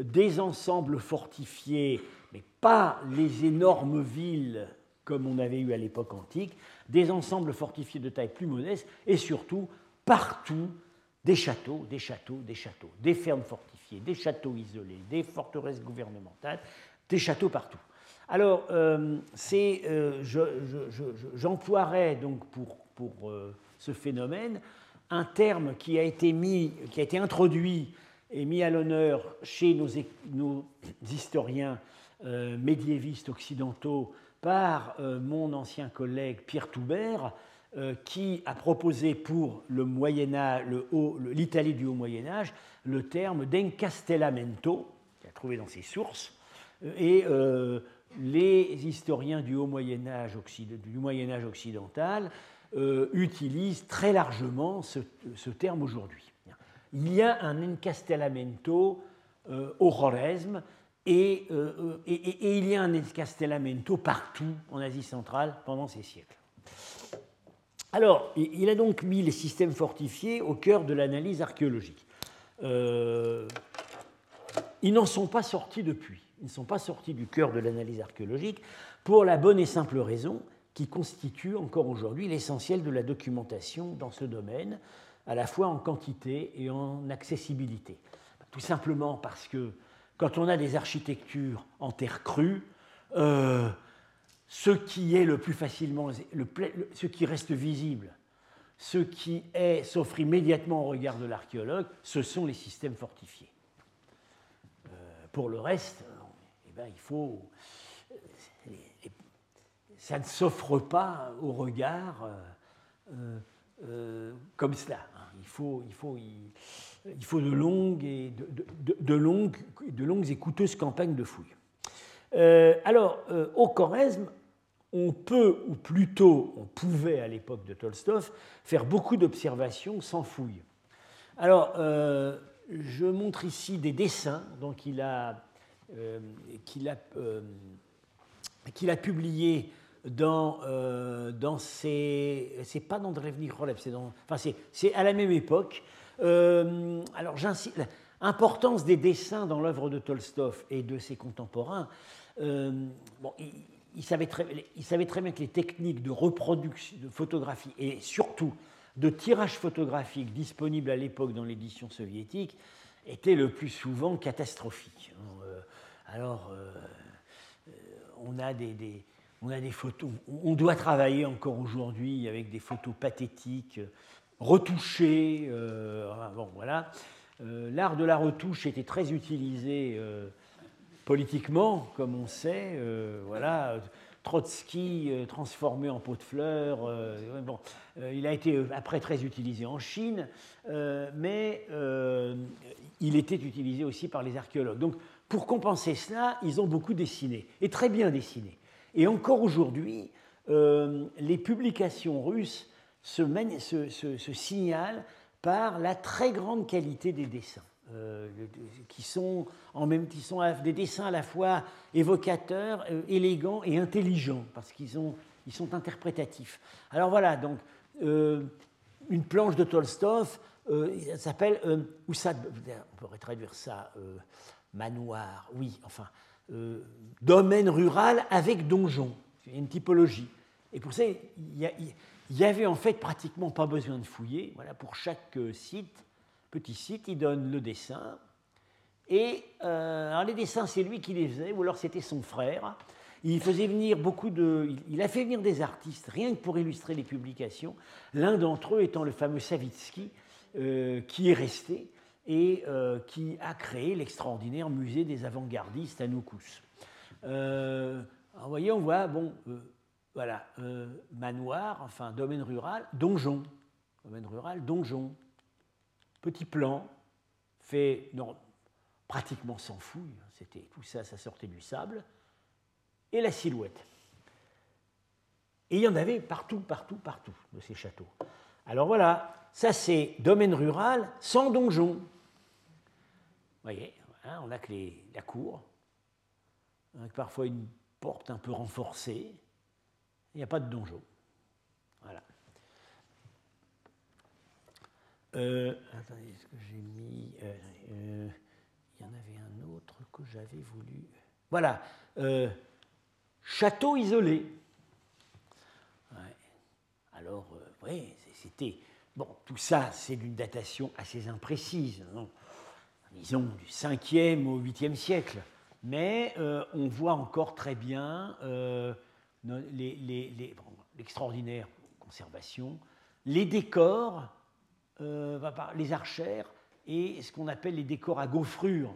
des ensembles fortifiés, mais pas les énormes villes comme on avait eu à l'époque antique, des ensembles fortifiés de taille plus modeste, et surtout, partout, des châteaux, des châteaux, des châteaux, des fermes fortifiées, des châteaux isolés, des forteresses gouvernementales, des châteaux partout. Alors, j'emploierai donc pour ce phénomène un terme qui a été introduit et mis à l'honneur chez nos historiens médiévistes occidentaux par mon ancien collègue Pierre Toubert, qui a proposé pour l'Italie du Haut Moyen-Âge le terme d'encastellamento, qu'il a trouvé dans ses sources, et les historiens du Haut Moyen-Âge occidental utilisent très largement ce terme aujourd'hui. Il y a un encastellamento au Choresme et il y a un encastellamento partout en Asie centrale pendant ces siècles. Alors, il a donc mis les systèmes fortifiés au cœur de l'analyse archéologique. Ils n'en sont pas sortis depuis. Ils ne sont pas sortis du cœur de l'analyse archéologique pour la bonne et simple raison qui constitue encore aujourd'hui l'essentiel de la documentation dans ce domaine, à la fois en quantité et en accessibilité. Tout simplement parce que quand on a des architectures en terre crue, ce qui reste visible, ce qui s'offre immédiatement au regard de l'archéologue, ce sont les systèmes fortifiés. Pour le reste, ça ne s'offre pas au regard comme cela. Il faut de longues et coûteuses campagnes de fouilles. Au Choresme, on peut, ou plutôt on pouvait à l'époque de Tolstoï, faire beaucoup d'observations sans fouille. Je montre ici des dessins qu'il a publiés dans ses... C'est pas dans Drevni Choreb, c'est à la même époque. J'insiste... L'importance des dessins dans l'œuvre de Tolstoï et de ses contemporains... Il savait très bien que les techniques de reproduction de photographie et surtout de tirage photographique disponibles à l'époque dans l'édition soviétique étaient le plus souvent catastrophiques. On a des photos, on doit travailler encore aujourd'hui avec des photos pathétiques, retouchées. L'art de la retouche était très utilisé. Politiquement, comme on sait, Trotsky transformé en pot de fleurs. Bon, il a été après très utilisé en Chine, mais il était utilisé aussi par les archéologues. Donc, pour compenser cela, ils ont beaucoup dessiné, et très bien dessiné. Et encore aujourd'hui, les publications russes se signalent par la très grande qualité des dessins, qui sont des dessins à la fois évocateurs, élégants et intelligents, parce qu'ils sont interprétatifs. Alors voilà, donc, une planche de Tolstoï, ça s'appelle, ou ça, on pourrait traduire ça, manoir, oui, enfin, domaine rural avec donjon, c'est une typologie. Et pour ça, il y avait en fait pratiquement pas besoin de fouiller. Voilà, pour chaque site, petit site, il donne le dessin. Et alors les dessins, c'est lui qui les faisait, ou alors c'était son frère. Il faisait venir il a fait venir des artistes, rien que pour illustrer les publications. L'un d'entre eux étant le fameux Savitsky, qui est resté et qui a créé l'extraordinaire musée des avant-gardistes à Noukous. Vous voyez, on voit, bon, voilà, manoir, enfin, domaine rural, donjon. Petit plan, fait, non, pratiquement sans fouille, c'était tout ça, ça sortait du sable, et la silhouette. Et il y en avait partout de ces châteaux. Alors voilà, ça c'est domaine rural sans donjon. Vous voyez, hein, on n'a que la cour, avec parfois une porte un peu renforcée. Il n'y a pas de donjon. Voilà. Attendez, est-ce que j'ai mis... il y en avait un autre que j'avais voulu... Voilà. Château isolé. Ouais. Alors, oui, c'était... Bon, tout ça, c'est d'une datation assez imprécise, hein, disons du 5e au 8e siècle. Mais on voit encore très bien... l'extraordinaire conservation, les décors, les archères et ce qu'on appelle les décors à gaufrure,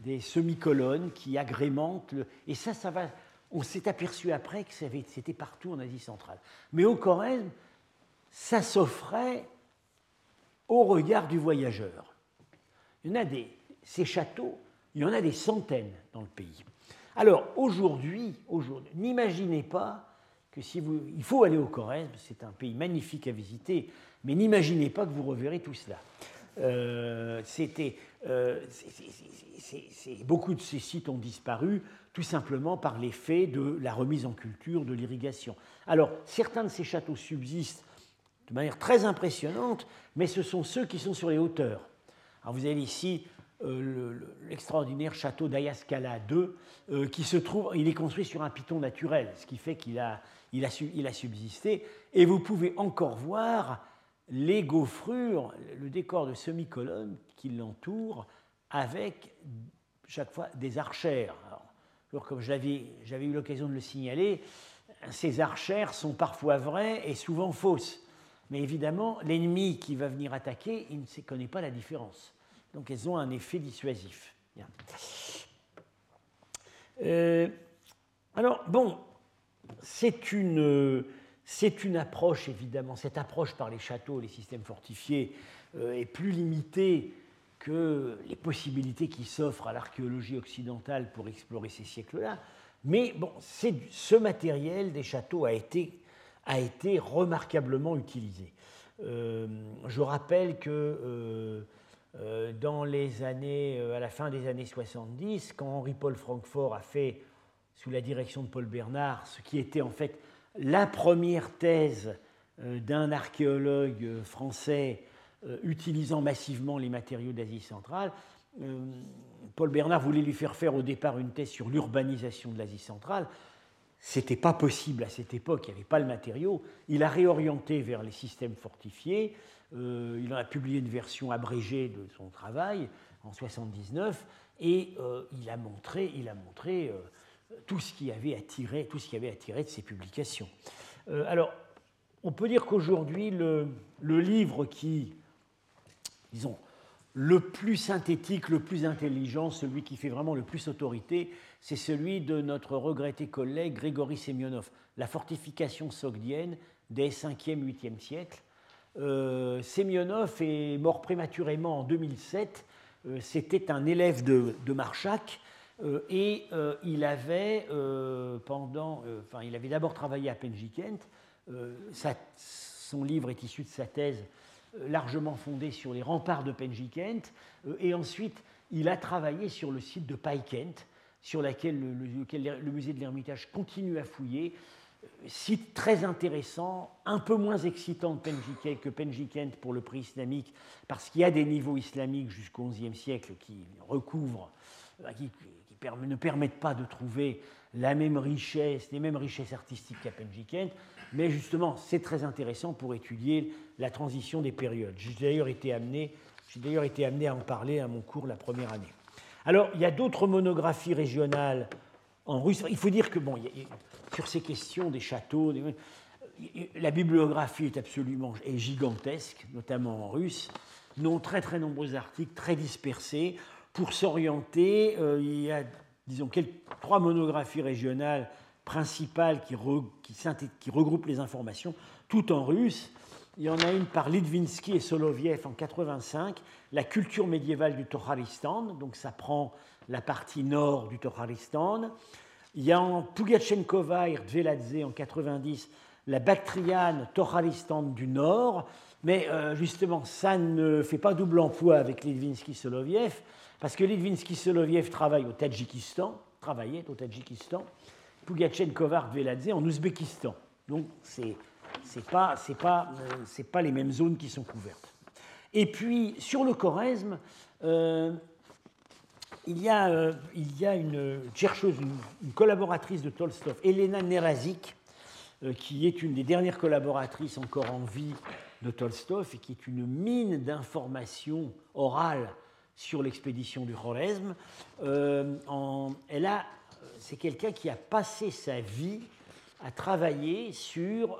des semi-colonnes qui agrémentent. Et ça va. On s'est aperçu après que c'était partout en Asie centrale. Mais au Khorezm, ça s'offrait au regard du voyageur. Il y en a ces châteaux, il y en a des centaines dans le pays. Alors, aujourd'hui, n'imaginez pas que il faut aller au Khorezm, c'est un pays magnifique à visiter, mais n'imaginez pas que vous reverrez tout cela. Beaucoup de ces sites ont disparu, tout simplement par l'effet de la remise en culture, de l'irrigation. Alors, certains de ces châteaux subsistent de manière très impressionnante, mais ce sont ceux qui sont sur les hauteurs. Alors, vous avez ici... l'extraordinaire château d'Ayascala II, qui se trouve, il est construit sur un piton naturel, ce qui fait qu'il a subsisté. Et vous pouvez encore voir les gaufrures, le décor de semi-colonne qui l'entoure, avec chaque fois des archères. Alors, comme j'avais eu l'occasion de le signaler, ces archères sont parfois vraies et souvent fausses. Mais évidemment, l'ennemi qui va venir attaquer, il ne connaît pas la différence. Donc, elles ont un effet dissuasif. Bien. Alors, bon, c'est une approche, évidemment. Cette approche par les châteaux, les systèmes fortifiés, est plus limitée que les possibilités qui s'offrent à l'archéologie occidentale pour explorer ces siècles-là. Mais, bon, ce matériel des châteaux a été remarquablement utilisé. Je rappelle que... dans les années, à la fin des années 70, quand Henri-Paul Francfort a fait, sous la direction de Paul Bernard, ce qui était en fait la première thèse d'un archéologue français utilisant massivement les matériaux d'Asie centrale, Paul Bernard voulait lui faire faire au départ une thèse sur l'urbanisation de l'Asie centrale. Ce n'était pas possible à cette époque, il n'y avait pas le matériau. Il a réorienté vers les systèmes fortifiés. Il en a publié une version abrégée de son travail en 1979 et il a montré tout ce qui avait attiré de ses publications. Alors, on peut dire qu'aujourd'hui, le livre qui, disons, le plus synthétique, le plus intelligent, celui qui fait vraiment le plus autorité, c'est celui de notre regretté collègue Grégory Semionov, la fortification sogdienne des 5e, 8e siècles. Semionov est mort prématurément en 2007. C'était un élève de Marchak et il avait d'abord travaillé à Penjikent. Son livre est issu de sa thèse largement fondée sur les remparts de Penjikent, et ensuite il a travaillé sur le site de Paikent, sur lequel le musée de l'Ermitage continue à fouiller, site très intéressant, un peu moins excitant que Penjikent pour le prix islamique, parce qu'il y a des niveaux islamiques jusqu'au XIe siècle qui recouvrent, qui ne permettent pas de trouver la même richesse, les mêmes richesses artistiques qu'à Penjikent, mais justement, c'est très intéressant pour étudier la transition des périodes. J'ai d'ailleurs été amené à en parler à mon cours la première année. Alors, il y a d'autres monographies régionales en russe. Il faut dire que, sur ces questions des châteaux, la bibliographie est gigantesque, notamment en russe. Nous avons très, très nombreux articles, très dispersés. Pour s'orienter, il y a, trois monographies régionales principales qui regroupent les informations, tout en russe. Il y en a une par Litvinsky et Soloviev en 1985, la culture médiévale du Tokharestan, donc ça prend la partie nord du Tokharestan. Il y a en Pugachenkova et Rdveladze en 1990, la Bactriane Tokharestan du nord, mais justement ça ne fait pas double emploi avec Litvinsky-Soloviev, parce que Litvinsky-Soloviev travaillait au Tadjikistan, Pugachenkova et Rdveladze en Ouzbékistan. Donc c'est pas les mêmes zones qui sont couvertes. Et puis sur le Khorezm, il y a une chercheuse, une collaboratrice de Tolstoï, Elena Nerazik, qui est une des dernières collaboratrices encore en vie de Tolstoï et qui est une mine d'informations orales sur l'expédition du Khorezm. C'est quelqu'un qui a passé sa vie à travailler sur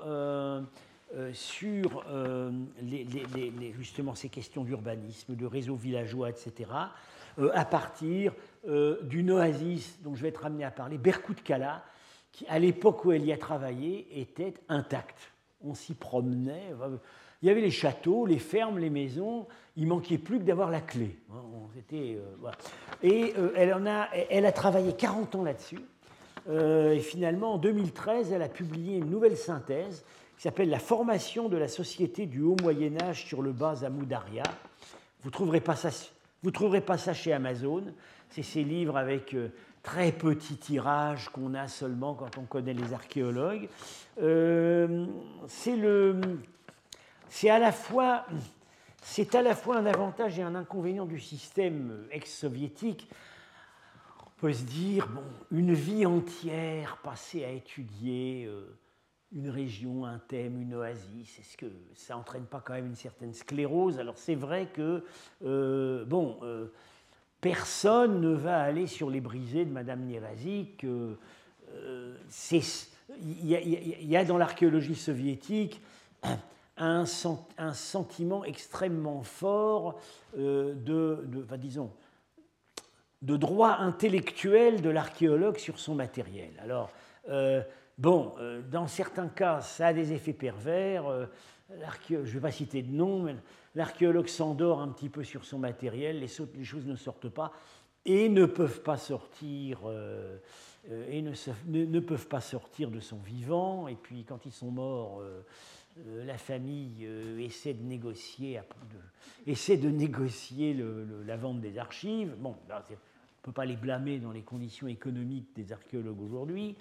ces questions d'urbanisme, de réseaux villageois, etc., à partir d'une oasis dont je vais être amené à parler, Berkoutkala, qui, à l'époque où elle y a travaillé, était intacte. On s'y promenait. Il y avait les châteaux, les fermes, les maisons. Il manquait plus que d'avoir la clé. Et elle a travaillé 40 ans là-dessus. Et finalement, en 2013, elle a publié une nouvelle synthèse qui s'appelle « La formation de la société du haut Moyen-Âge sur le bas Amoudaria ». Vous ne trouverez pas ça chez Amazon. C'est ces livres avec très petits tirages qu'on a seulement quand on connaît les archéologues. C'est à la fois un avantage et un inconvénient du système ex-soviétique. On peut se dire, une vie entière passée à étudier une région, un thème, une oasis, est-ce que ça n'entraîne pas quand même une certaine sclérose ? Alors c'est vrai que personne ne va aller sur les brisées de Madame Nerazik. Il y a dans l'archéologie soviétique un sentiment extrêmement fort de droit intellectuel de l'archéologue sur son matériel. Alors, dans certains cas, ça a des effets pervers. Je ne vais pas citer de nom, mais l'archéologue s'endort un petit peu sur son matériel, les choses ne sortent pas et ne peuvent pas sortir, de son vivant. Et puis, quand ils sont morts, la famille essaie de négocier la vente des archives. On ne peut pas les blâmer dans les conditions économiques des archéologues aujourd'hui.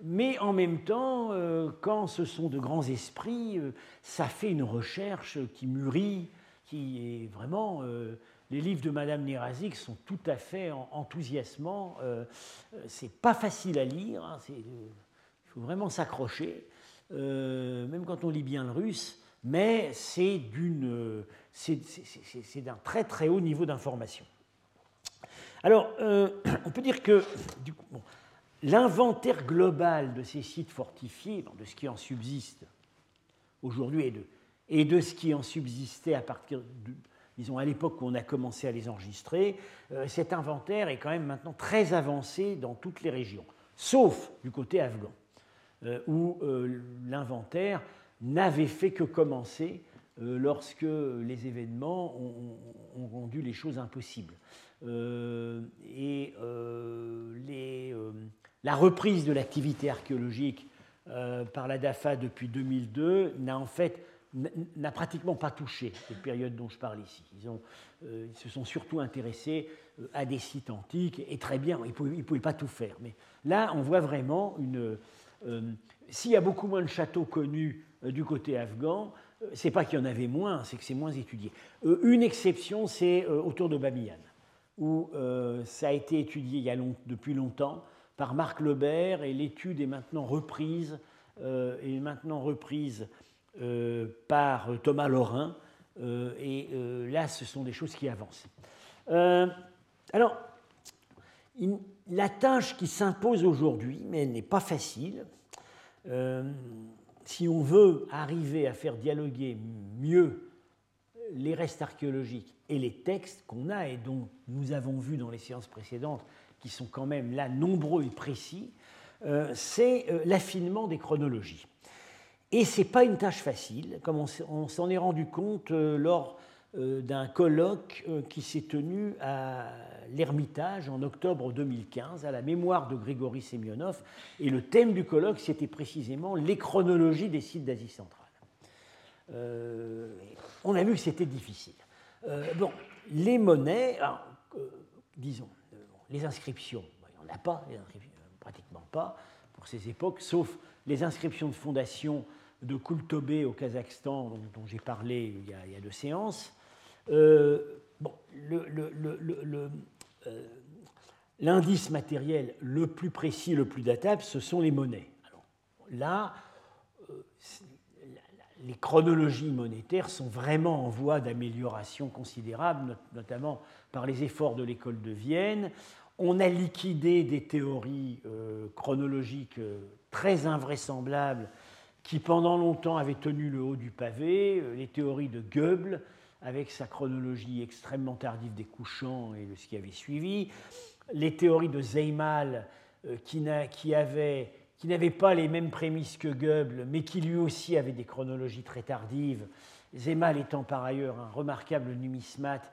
Mais en même temps, quand ce sont de grands esprits, ça fait une recherche qui mûrit, qui est vraiment... les livres de Madame Nerazik sont tout à fait enthousiasmants. C'est pas facile à lire, il faut vraiment s'accrocher, même quand on lit bien le russe, mais c'est d'un très très haut niveau d'information. Alors, on peut dire que l'inventaire global de ces sites fortifiés, de ce qui en subsiste aujourd'hui et de ce qui en subsistait à partir disons à l'époque où on a commencé à les enregistrer, cet inventaire est quand même maintenant très avancé dans toutes les régions, sauf du côté afghan, où l'inventaire n'avait fait que commencer lorsque les événements ont rendu les choses impossibles. La reprise de l'activité archéologique par la DAFA depuis 2002 n'a pratiquement pas touché cette période dont je parle ici. Ils se sont surtout intéressés à des sites antiques, et très bien, ils ne pouvaient pas tout faire. Mais là, on voit vraiment une... s'il y a beaucoup moins de châteaux connus du côté afghan, c'est pas qu'il y en avait moins, c'est que c'est moins étudié. Une exception, c'est autour de Bamiyan, où ça a été étudié depuis longtemps par Marc Lebert, et l'étude est maintenant reprise, par Thomas Lorrain. Là, ce sont des choses qui avancent. Alors, la tâche qui s'impose aujourd'hui, mais elle n'est pas facile, si on veut arriver à faire dialoguer mieux les restes archéologiques et les textes qu'on a et dont nous avons vu dans les séances précédentes, qui sont quand même là nombreux et précis, c'est l'affinement des chronologies. Et ce n'est pas une tâche facile, comme on s'en est rendu compte lors d'un colloque qui s'est tenu à l'Ermitage en octobre 2015, à la mémoire de Grigory Semionov, et le thème du colloque, c'était précisément les chronologies des sites d'Asie centrale. On a vu que c'était difficile. Les monnaies, les inscriptions, il n'y en a pas, pratiquement pas, pour ces époques, sauf les inscriptions de fondation de Kultobé au Kazakhstan, dont j'ai parlé il y a deux séances. L'indice matériel le plus précis, le plus datable, ce sont les monnaies. Alors, là, les chronologies monétaires sont vraiment en voie d'amélioration considérable, notamment par les efforts de l'école de Vienne. On a liquidé des théories chronologiques très invraisemblables qui, pendant longtemps, avaient tenu le haut du pavé, les théories de Goebbels, avec sa chronologie extrêmement tardive des couchants et de ce qui avait suivi, les théories de Zeimal, qui n'avait pas les mêmes prémices que Goebbels, mais qui lui aussi avait des chronologies très tardives, Zeimal étant par ailleurs un remarquable numismate,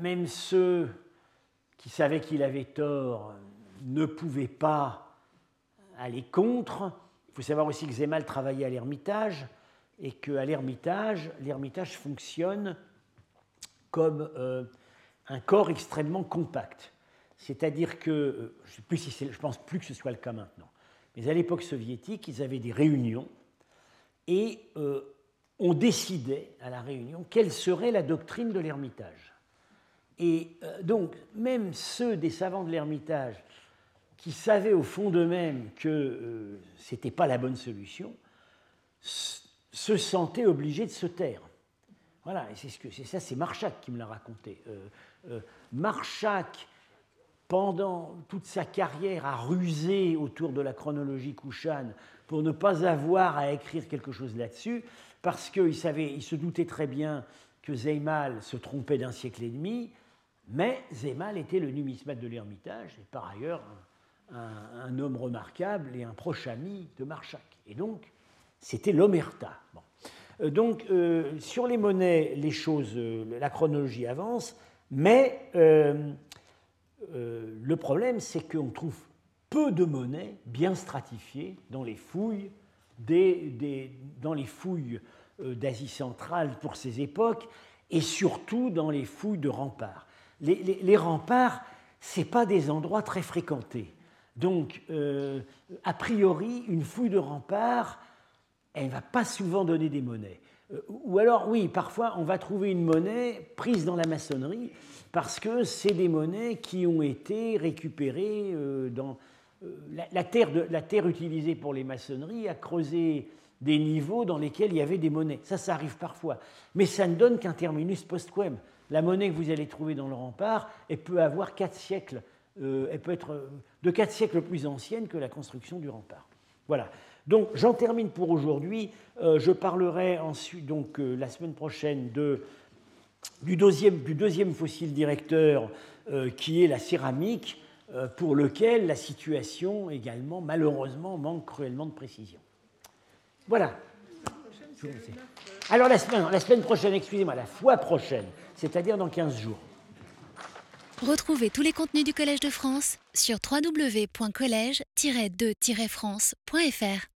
même ceux qui savaient qu'il avait tort ne pouvaient pas aller contre. Il faut savoir aussi que Zeimal travaillait à l'Ermitage, et qu'à l'Ermitage, l'Ermitage fonctionne comme un corps extrêmement compact. C'est-à-dire que, je ne pense plus que ce soit le cas maintenant, mais à l'époque soviétique, ils avaient des réunions et on décidait à la réunion quelle serait la doctrine de l'Ermitage. Et donc, même ceux des savants de l'Ermitage qui savaient au fond d'eux-mêmes que ce n'était pas la bonne solution, se sentaient obligés de se taire. Voilà, et c'est Marchak qui me l'a raconté. Marchak, pendant toute sa carrière, a rusé autour de la chronologie Kouchane pour ne pas avoir à écrire quelque chose là-dessus, parce qu'il se doutait très bien que Zeimal se trompait d'1 siècle et demi, mais Zeimal était le numismate de l'Ermitage, et par ailleurs un homme remarquable et un proche ami de Marchak. Et donc, c'était l'omerta. Bon. Donc, sur les monnaies, la chronologie avance, mais le problème, c'est qu'on trouve peu de monnaies bien stratifiées dans les fouilles d'Asie centrale pour ces époques, et surtout dans les fouilles de remparts. Les remparts, ce n'est pas des endroits très fréquentés. Donc, a priori, une fouille de remparts, elle ne va pas souvent donner des monnaies. Ou alors, oui, parfois, on va trouver une monnaie prise dans la maçonnerie parce que c'est des monnaies qui ont été récupérées dans... La terre utilisée pour les maçonneries a creusé des niveaux dans lesquels il y avait des monnaies. Ça arrive parfois. Mais ça ne donne qu'un terminus postquem. La monnaie que vous allez trouver dans le rempart, elle peut avoir 4 siècles. Elle peut être de 4 siècles plus ancienne que la construction du rempart. Voilà. Donc, j'en termine pour aujourd'hui. Je parlerai ensuite, la semaine prochaine, de du deuxième fossile directeur qui est la céramique, pour lequel la situation également, malheureusement, manque cruellement de précision. Voilà. Alors la semaine prochaine, excusez-moi, la fois prochaine, c'est-à-dire dans 15 jours. Retrouvez tous les contenus du Collège de France sur www.college-2-france.fr.